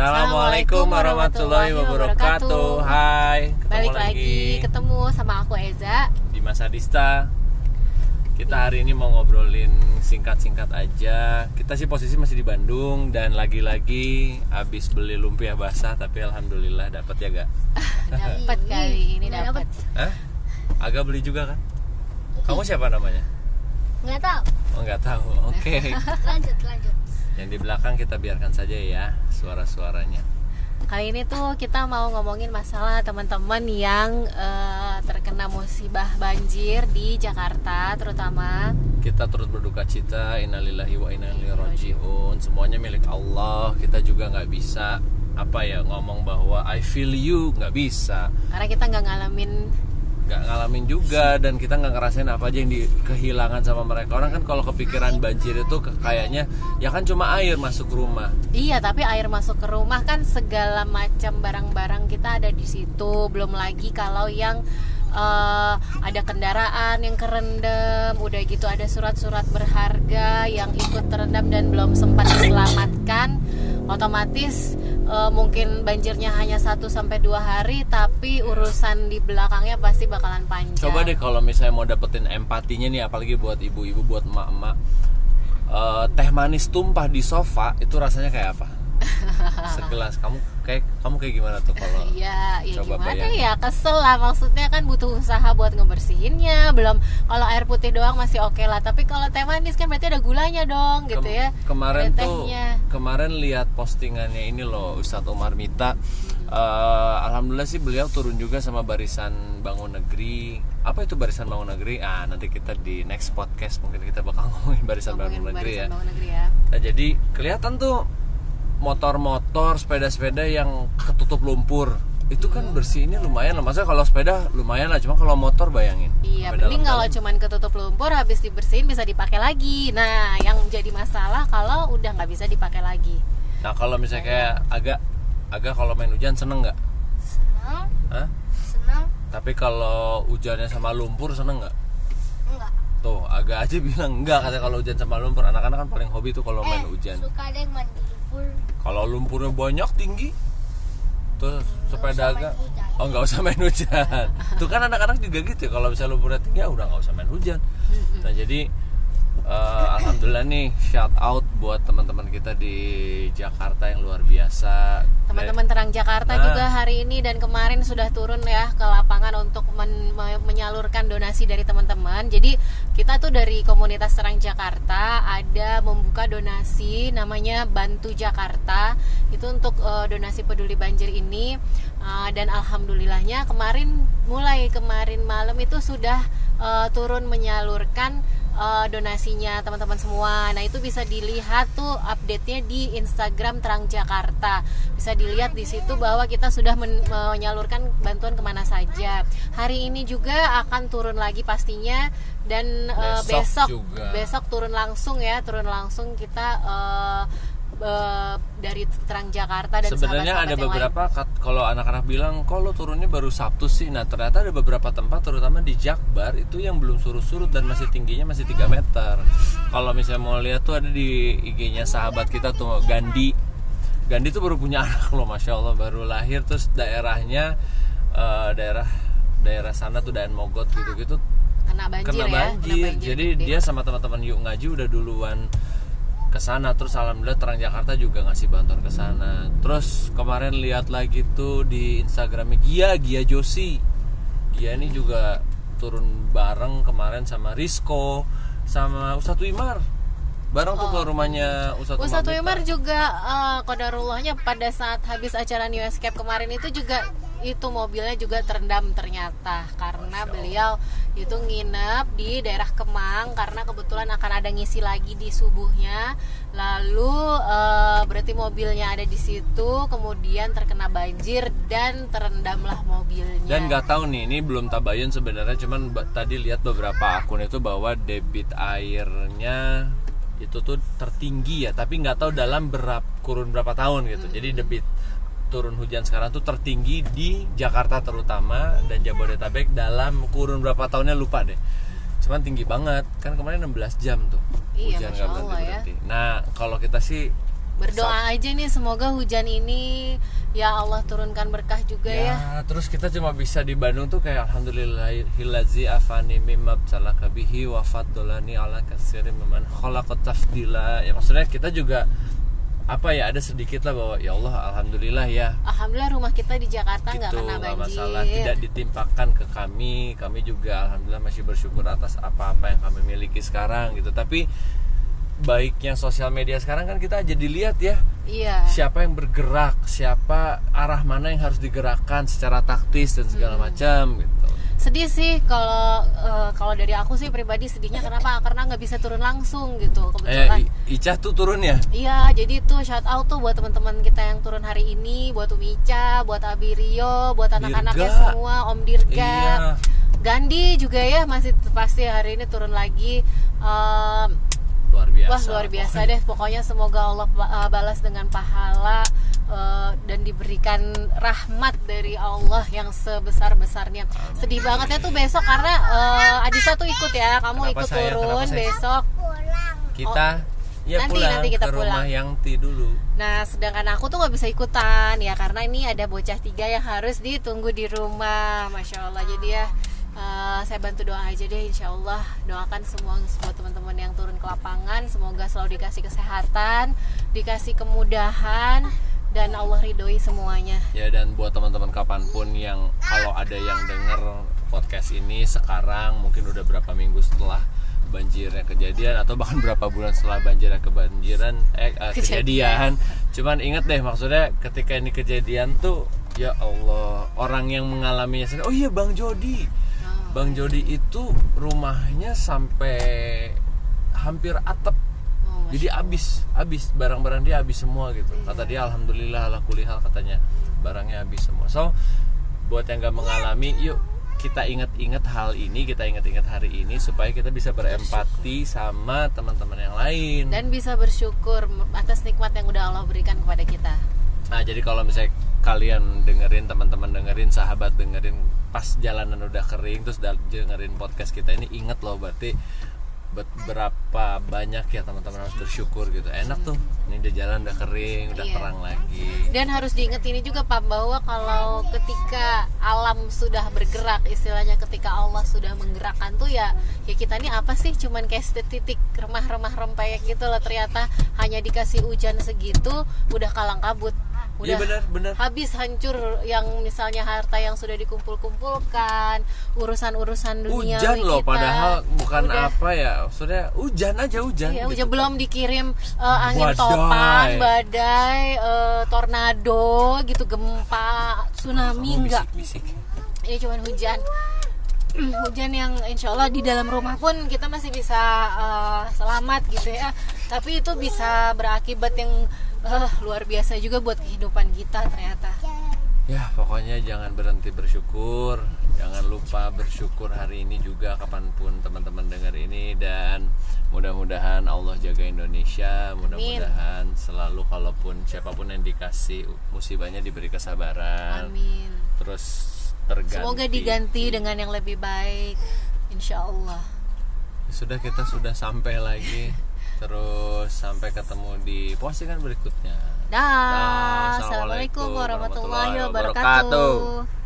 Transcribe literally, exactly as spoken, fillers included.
Assalamualaikum warahmatullahi wabarakatuh. Hai, balik lagi ketemu sama aku Eza di Masadista. Kita hari ini mau ngobrolin singkat-singkat aja. Kita sih posisi masih di Bandung dan lagi-lagi abis beli lumpia basah, tapi alhamdulillah dapat ya gak? Dapat kali ini dapat. Hah? Agak beli juga kan? Kamu siapa namanya? Nggak tahu. Oh nggak tahu. Oke. Okay. Lanjut lanjut. Yang di belakang kita biarkan saja ya suara-suaranya. Kali ini tuh kita mau ngomongin masalah teman-teman yang uh, terkena musibah banjir di Jakarta terutama. Kita turut berduka cita, innalillahi wa inna ilaihi raji'un. Semuanya milik Allah. Kita juga nggak bisa apa ya ngomong bahwa I feel you, nggak bisa. Karena kita nggak ngalamin. Gak ngalamin juga dan kita gak ngerasain apa aja yang di, kehilangan sama mereka. Orang kan kalau kepikiran banjir itu kayaknya ya kan cuma air masuk ke rumah. Iya, tapi air masuk ke rumah kan segala macam barang-barang kita ada di situ. Belum lagi kalau yang uh, ada kendaraan yang kerendam, udah gitu ada surat-surat berharga yang ikut terendam dan belum sempat diselamatkan. Otomatis e, mungkin banjirnya hanya satu sampai dua hari, tapi urusan di belakangnya pasti bakalan panjang. Coba deh kalau misalnya mau dapetin empatinya nih, apalagi buat ibu-ibu, buat emak-emak, e, teh manis tumpah di sofa itu rasanya kayak apa? Segelas. Kamu kayak kamu kayak gimana tuh kalau ya, ya coba gimana bayangin. Ya kesel lah, maksudnya kan butuh usaha buat ngebersihinnya. Belum kalau air putih doang masih oke okay lah, tapi kalau teh manis kan berarti ada gulanya dong. Kem, gitu ya kemarin tuh kemarin lihat postingannya ini loh Ustadz Umar Mita. hmm. uh, alhamdulillah sih beliau turun juga sama barisan bangun negeri. Apa itu barisan bangun negeri? Ah nanti kita di next podcast mungkin kita bakal ngomongin barisan, ngomongin bangun, negeri, barisan ya. bangun negeri ya. Nah, jadi kelihatan tuh motor-motor, sepeda-sepeda yang ketutup lumpur itu kan bersihinnya lumayan lah. Maksudnya kalau sepeda lumayan lah, cuma kalau motor bayangin. Iya, mending kalau cuman ketutup lumpur habis dibersihin bisa dipakai lagi. Nah, yang jadi masalah kalau udah nggak bisa dipakai lagi. Nah, kalau misalnya kayak agak agak kalau main hujan seneng nggak? Seneng. Hah? Seneng. Tapi kalau hujannya sama lumpur seneng nggak? Enggak. Tuh, agak aja bilang enggak katanya kalau hujan sama lumpur. Anak-anak kan paling hobi tuh kalau eh, main hujan. Suka ada yang mandi lumpur. Kalau lumpurnya banyak tinggi, tuh sepeda agak, oh nggak usah main hujan. Tuh kan anak-anak juga gitu. Kalau misalnya lumpurnya tinggi, ya udah nggak usah main hujan. Nah jadi, uh, alhamdulillah nih shout out buat teman-teman kita di Jakarta yang luar biasa. Teman-teman Terang Jakarta nah. juga hari ini dan kemarin sudah turun ya ke lapangan untuk men- menyalurkan donasi dari teman-teman. Jadi kita tuh dari komunitas Terang Jakarta ada membuka donasi namanya Bantu Jakarta. Itu untuk uh, donasi peduli banjir ini uh, dan alhamdulillahnya kemarin mulai kemarin malam itu sudah uh, turun menyalurkan Uh, donasinya teman-teman semua. Nah itu bisa dilihat tuh update-nya di Instagram Terang Jakarta. Bisa dilihat di situ bahwa kita sudah men- menyalurkan bantuan kemana saja. Hari ini juga akan turun lagi pastinya. Dan uh, besok Besok, besok turun langsung ya. Turun langsung kita uh, uh, dari Terang Jakarta dan sebenarnya ada beberapa kat, kalau anak-anak bilang kok lo turunnya baru Sabtu sih. Nah ternyata ada beberapa tempat terutama di Jakbar itu yang belum surut-surut dan masih tingginya masih tiga meter. Kalau misalnya mau lihat tuh ada di I G-nya sahabat kita tuh Gandhi. Gandhi tuh baru punya anak loh, masya Allah, baru lahir. Terus daerahnya uh, daerah daerah sana tuh Dayan Mogot gitu-gitu kena banjir, kena banjir. Ya, kena banjir. Jadi gede. Dia sama teman-teman Yuk Ngaji udah duluan kesana, terus alhamdulillah Terang Jakarta juga ngasih bantuan kesana. Terus kemarin lihat lagi tuh di Instagramnya Gia Gia Josie. Gia ini juga turun bareng kemarin sama Risco sama Ustadz Wimar. Bareng oh. tuh ke rumahnya Ustadz Umar. Ustadz Wimar juga uh, kodarullahnya pada saat habis acara New Escape kemarin itu juga itu mobilnya juga terendam ternyata karena beliau itu nginep di daerah Kemang karena kebetulan akan ada ngisi lagi di subuhnya, lalu e, berarti mobilnya ada di situ kemudian terkena banjir dan terendamlah mobilnya. Dan nggak tahu nih, ini belum tabayun sebenarnya, cuman b- tadi lihat beberapa akun itu bahwa debit airnya itu tuh tertinggi ya, tapi nggak tahu dalam berapa kurun berapa tahun gitu. Hmm. Jadi debit turun hujan sekarang tuh tertinggi di Jakarta terutama dan Jabodetabek dalam kurun berapa tahunnya lupa deh. Cuman tinggi banget. Kan kemarin enam belas jam tuh. Iya, hujan enggak berhenti-berhenti. Ya. Nah, kalau kita sih Berdoa aja nih semoga hujan ini ya Allah turunkan berkah juga ya. Ya, terus kita cuma bisa di Bandung tuh kayak alhamdulillahilladzi afani mimma btalaka bihi wa faddalani ala katsirin mimman khalaqa tafdila. Ya maksudnya kita juga apa ya ada sedikit lah bahwa ya Allah alhamdulillah ya. Alhamdulillah rumah kita di Jakarta nggak gitu, kena banjir. Gak masalah, tidak ditimpakan ke kami. Kami juga alhamdulillah masih bersyukur atas apa-apa yang kami miliki sekarang gitu. Tapi baiknya sosial media sekarang kan kita jadi lihat ya, iya. Siapa yang bergerak, siapa arah mana yang harus digerakkan secara taktis dan segala hmm. macam gitu. Sedih sih kalau uh, kalau dari aku sih pribadi sedihnya kenapa? Karena nggak bisa turun langsung gitu kebetulan. Eh, Icah tuh turun ya? Iya, jadi tuh shout out tuh buat teman-teman kita yang turun hari ini, buat Umi Icah, buat Abi Rio, buat anak-anaknya semua, Om Dirga, iya. Gandhi juga ya masih pasti hari ini turun lagi. Um, Luar biasa. Wah luar biasa pokoknya. deh Pokoknya semoga Allah balas dengan pahala uh, dan diberikan rahmat dari Allah yang sebesar-besarnya. Amin. Sedih banget ya tuh besok karena uh, Adisa tuh ikut ya. Kamu kenapa ikut saya, turun besok kita oh, ya nanti, pulang nanti kita ke rumah pulang. Yang ti dulu. Nah sedangkan aku tuh gak bisa ikutan ya karena ini ada bocah tiga yang harus ditunggu di rumah. Masya Allah. Jadi ya Uh, saya bantu doa aja deh, insya Allah doakan semua buat teman-teman yang turun ke lapangan, semoga selalu dikasih kesehatan, dikasih kemudahan, dan Allah ridhoi semuanya. Ya dan buat teman-teman kapanpun yang kalau ada yang denger podcast ini sekarang mungkin udah berapa minggu setelah banjirnya kejadian atau bahkan berapa bulan setelah banjirnya kebanjiran eh uh, kejadian. Cuman inget deh maksudnya ketika ini kejadian tuh ya Allah orang yang mengalaminya sendiri. Oh iya Bang Jody. Bang Jody itu rumahnya sampai hampir atap, oh, jadi habis, habis barang-barang dia habis semua gitu. Iya. Kata dia alhamdulillah ala kulli hal katanya barangnya habis semua. So buat yang nggak mengalami, yuk kita ingat-ingat hal ini, kita ingat-ingat hari ini supaya kita bisa berempati bersyukur sama teman-teman yang lain dan bisa bersyukur atas nikmat yang udah Allah berikan kepada kita. Nah jadi kalau misalnya kalian dengerin, teman-teman dengerin, sahabat dengerin pas jalanan udah kering terus dengerin podcast kita ini, inget loh berarti berapa banyak ya teman-teman harus bersyukur gitu. Enak tuh ini udah jalan udah kering udah iya. terang lagi. Dan harus diinget ini juga Pak bahwa kalau ketika alam sudah bergerak, istilahnya ketika Allah sudah menggerakkan tuh ya ya kita nih apa sih cuman kayak titik remah-remah rempeyek gitu loh. Ternyata hanya dikasih hujan segitu udah kalang kabut. Udah ya, benar, benar. Habis hancur yang misalnya harta yang sudah dikumpul-kumpulkan, urusan-urusan dunia hujan loh kita, padahal bukan udah, apa ya maksudnya hujan aja hujan iya, gitu. Hujan belum dikirim uh, angin badai. Topan, badai, uh, tornado gitu, gempa, tsunami enggak. Ini cuman hujan. Hujan yang insya Allah di dalam rumah pun kita masih bisa uh, selamat gitu ya. Tapi itu bisa berakibat yang uh, luar biasa juga buat kehidupan kita ternyata. Ya pokoknya jangan berhenti bersyukur. Jangan lupa bersyukur hari ini juga kapanpun teman-teman dengar ini. Dan mudah-mudahan Allah jaga Indonesia. Mudah-mudahan selalu kalaupun siapapun yang dikasih musibahnya diberi kesabaran. Amin. Terus terganti. Semoga diganti dengan yang lebih baik, insya Allah. Sudah kita sudah sampai lagi, terus sampai ketemu di postingan berikutnya. Dah, assalamualaikum warahmatullahi wabarakatuh.